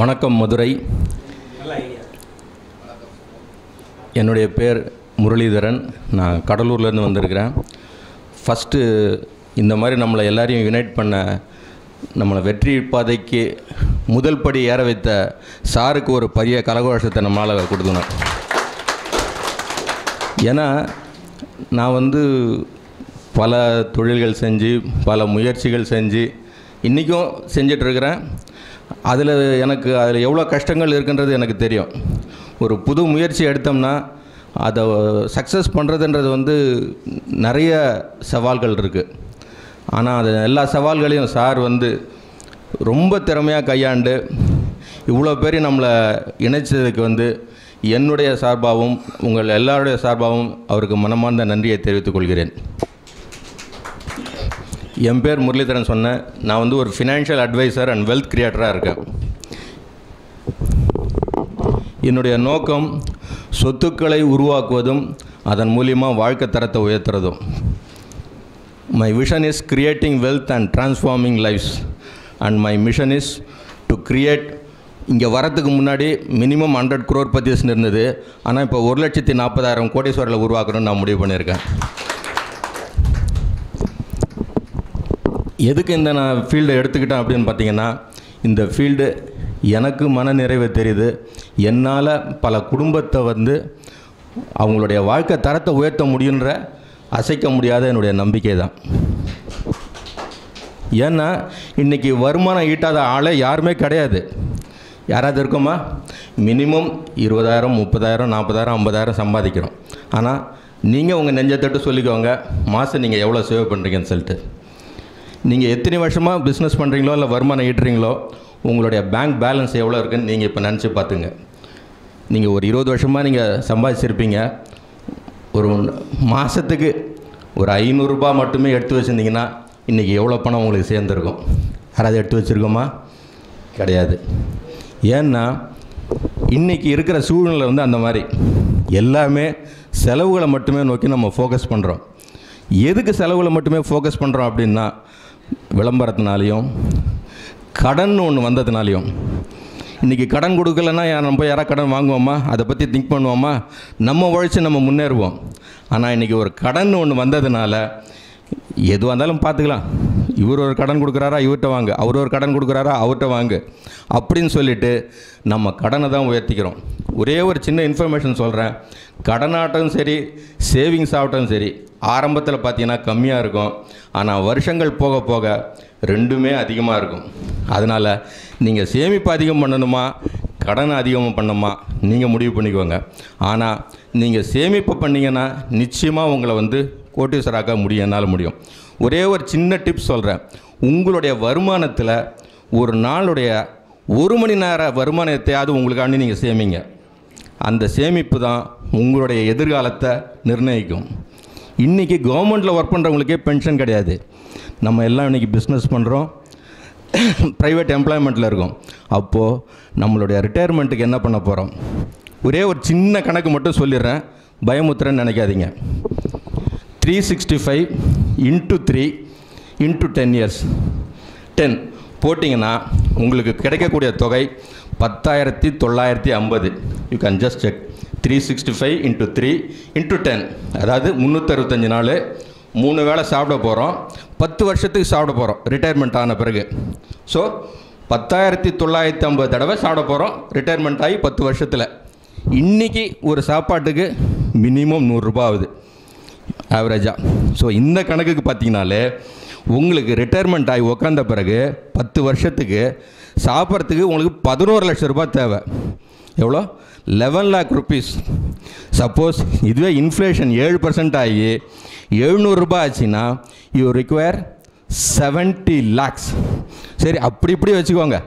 வணக்கம் மதுரை. என்னுடைய பேர் முரளிதரன். நான் கடலூர்லேருந்து வந்திருக்கிறேன். ஃபஸ்ட்டு இந்த மாதிரி நம்மளை எல்லாரையும் யுனைட் பண்ண, நம்மளை வெற்றி பாதைக்கு முதல் படி ஏற வைத்த சாருக்கு ஒரு பெரிய கலகோஷத்தை நம்மளால் கொடுக்கணும். ஏன்னா நான் பல தொழில்கள் செஞ்சு, பல முயற்சிகள் செஞ்சு இன்றைக்கும் செஞ்சிட்ருக்கிறேன். அதில் எவ்வளோ கஷ்டங்கள் இருக்குன்றது எனக்கு தெரியும். ஒரு புது முயற்சி எடுத்தோம்னா அதை சக்ஸஸ் பண்ணுறதுன்றது நிறைய சவால்கள் இருக்குது. ஆனால் அது எல்லா சவால்களையும் சார் ரொம்ப திறமையாக கையாண்டு இவ்வளோ பேர் நம்மளை இணைச்சதுக்கு என்னுடைய சார்பாகவும் உங்கள் எல்லாருடைய சார்பாகவும் அவருக்கு மனமார்ந்த நன்றியை தெரிவித்துக் கொள்கிறேன். என் பேர் முரளிதரன் சொன்னேன். நான் ஒரு ஃபினான்ஷியல் அட்வைசர் அண்ட் வெல்த் கிரியேட்டராக இருக்கேன். என்னுடைய நோக்கம் சொத்துக்களை உருவாக்குவதும் அதன் மூலியமாக வாழ்க்கை தரத்தை உயர்த்துறதும். My vision is creating wealth and transforming lifes and my mission is to create. இங்கே வரத்துக்கு முன்னாடி மினிமம் 100 crore பர்ச்சேஸ்னு இருந்தது. ஆனால் இப்போ 1,40,000 crore உருவாக்கணும்னு நான் முடிவு பண்ணியிருக்கேன். எதுக்கு இந்த நான் ஃபீல்டை எடுத்துக்கிட்டேன் அப்படின்னு பார்த்தீங்கன்னா, இந்த ஃபீல்டு எனக்கு மன நிறைவு தெரியுது. என்னால் பல குடும்பத்தை அவங்களுடைய வாழ்க்கை தரத்தை உயர்த்த முடியுன்ற அசைக்க முடியாத என்னுடைய நம்பிக்கை தான். ஏன்னா இன்றைக்கி வருமானம் ஈட்டாத ஆளே யாருமே கிடையாது. யாராவது இருக்குமா? மினிமம் 20,000 30,000 40,000 50,000 சம்பாதிக்கிறோம். ஆனால் நீங்கள் உங்கள் நெஞ்சத்தட்டு சொல்லிக்கோங்க, மாதம் நீங்கள் எவ்வளோ சேவ் பண்ணுறீங்கன்னு சொல்லிட்டு. நீங்கள் எத்தனை வருஷமாக பிஸ்னஸ் பண்ணுறீங்களோ இல்லை வருமானம் ஈட்டுறீங்களோ உங்களுடைய பேங்க் பேலன்ஸ் எவ்வளோ இருக்குதுன்னு நீங்கள் இப்போ நினச்சி பார்த்துங்க. நீங்கள் ஒரு 20 வருஷமாக நீங்கள் சம்பாதிச்சிருப்பீங்க. ஒரு மாதத்துக்கு ஒரு 500 ரூபா மட்டுமே எடுத்து வச்சுருந்தீங்கன்னா இன்றைக்கி எவ்வளோ பணம் உங்களுக்கு சேர்ந்துருக்கும்? யாராவது எடுத்து வச்சுருக்கோமா? கிடையாது. ஏன்னா இன்றைக்கி இருக்கிற சூழ்நிலை அந்த மாதிரி எல்லாமே செலவுகளை மட்டுமே நோக்கி நம்ம ஃபோக்கஸ் பண்ணுறோம். எதுக்கு செலவுகளை மட்டுமே ஃபோக்கஸ் பண்ணுறோம் அப்படின்னா, விளம்பரத்தினாலேயும் கடன் ஒன்று வந்ததுனாலையும். இன்றைக்கி கடன் கொடுக்கலன்னா நம்ம யாராவது கடன் வாங்குவோமா? அதை பற்றி திங்க் பண்ணுவோமா? நம்ம உழைச்சி நம்ம முன்னேறுவோம். ஆனால் இன்றைக்கி ஒரு கடன் ஒன்று வந்ததுனால எதுவாக இருந்தாலும் பார்த்துக்கலாம், இவர் ஒரு கடன் கொடுக்குறாரா இவர்கிட்ட வாங்கு, அவர் ஒரு கடன் கொடுக்குறாரா அவர்கிட்ட வாங்கு அப்படின்னு சொல்லிவிட்டு நம்ம கடனை தான் உயர்த்திக்கிறோம். ஒரே ஒரு சின்ன இன்ஃபர்மேஷன் சொல்கிறேன். கடனாகட்டும் சரி, சேவிங்ஸ் ஆகட்டும் சரி, ஆரம்பத்தில் பார்த்தீங்கன்னா கம்மியாக இருக்கும். ஆனால் வருஷங்கள் போக போக ரெண்டுமே அதிகமாக இருக்கும். அதனால் நீங்கள் சேமிப்பு அதிகம் பண்ணணுமா கடனை அதிகமாக பண்ணணுமா நீங்கள் முடிவு பண்ணிக்கோங்க. ஆனால் நீங்கள் சேமிப்பு பண்ணிங்கன்னா நிச்சயமாக உங்களை கோட்டீஸ்வராக முடியும், என்னால் முடியும். ஒரே ஒரு சின்ன டிப்ஸ் சொல்கிறேன். உங்களுடைய வருமானத்தில் ஒரு நாளுடைய 1 மணி நேர வருமானத்தையாவது உங்களுக்காண்டி நீங்கள் சேமிங்க. அந்த சேமிப்பு தான் உங்களுடைய எதிர்காலத்தை நிர்ணயிக்கும். இன்றைக்கி கவர்மெண்ட்டில் ஒர்க் பண்ணுறவங்களுக்கே பென்ஷன் கிடையாது. நம்ம எல்லாம் இன்றைக்கி பிஸ்னஸ் பண்ணுறோம், ப்ரைவேட் எம்ப்ளாய்மெண்ட்டில் இருக்கோம். அப்போது நம்மளுடைய ரிட்டையர்மெண்ட்டுக்கு என்ன பண்ண போகிறோம்? ஒரே ஒரு சின்ன கணக்கு மட்டும் சொல்லிடுறேன், பயமுத்திரன்னு நினைக்காதீங்க. 365 × 3 × 10 years 10 போட்டிங்கன்னா உங்களுக்கு கிடைக்கக்கூடிய தொகை 10,950. யூ கேன் ஜஸ்ட் செக் 365 × 3 × 10, அதாவது 365 நாள். 3 வேளை சாப்பிட போகிறோம், 10 வருஷத்துக்கு சாப்பிட போகிறோம் ரிட்டையர்மெண்ட் ஆன பிறகு. ஸோ 10,950 தடவை சாப்பிட போகிறோம் ரிட்டையர்மெண்ட் ஆகி 10 வருஷத்தில். இன்றைக்கி ஒரு சாப்பாட்டுக்கு மினிமம் 100 ரூபா ஆகுது ஆவரேஜாக. ஸோ இந்த கணக்குக்கு பார்த்தீங்கனாலே உங்களுக்கு ரிட்டையர்மெண்ட் ஆகி உக்காந்த பிறகு 10 வருஷத்துக்கு சாப்பிட்றதுக்கு உங்களுக்கு 11 லட்ச ரூபா தேவை. எவ்வளோ? 11 lakh rupees. சப்போஸ் இதுவே இன்ஃப்ளேஷன் 7% ஆகி 700 ரூபா ஆச்சுன்னா யூ ரிக்வயர் 70 lakhs. சரி, அப்படி இப்படி வச்சுக்கோங்க,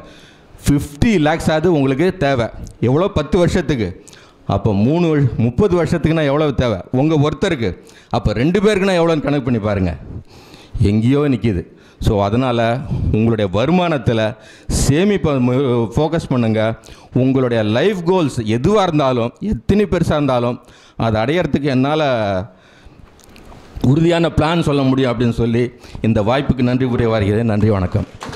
50 lakhs ஆகுது உங்களுக்கு தேவை. எவ்வளோ? 10 வருஷத்துக்கு. அப்போ 30 வருஷத்துக்குனா எவ்வளோ தேவை உங்கள் ஒருத்தருக்கு? அப்போ 2 பேருக்குனா எவ்வளோன்னு கணக்கு பண்ணி பாருங்கள். எங்கேயோ நிற்கிது. ஸோ அதனால் உங்களுடைய வருமானத்தில் சேமிப்பை ஃபோக்கஸ் பண்ணுங்கள். உங்களுடைய லைஃப் கோல்ஸ் எதுவாக இருந்தாலும், எத்தனை பெருசாக இருந்தாலும், அதை அடையிறதுக்கு என்னால் உறுதியான பிளான் சொல்ல முடியும் அப்படின்னு சொல்லி இந்த வாய்ப்புக்கு நன்றி கூறி வருகிறேன். நன்றி, வணக்கம்.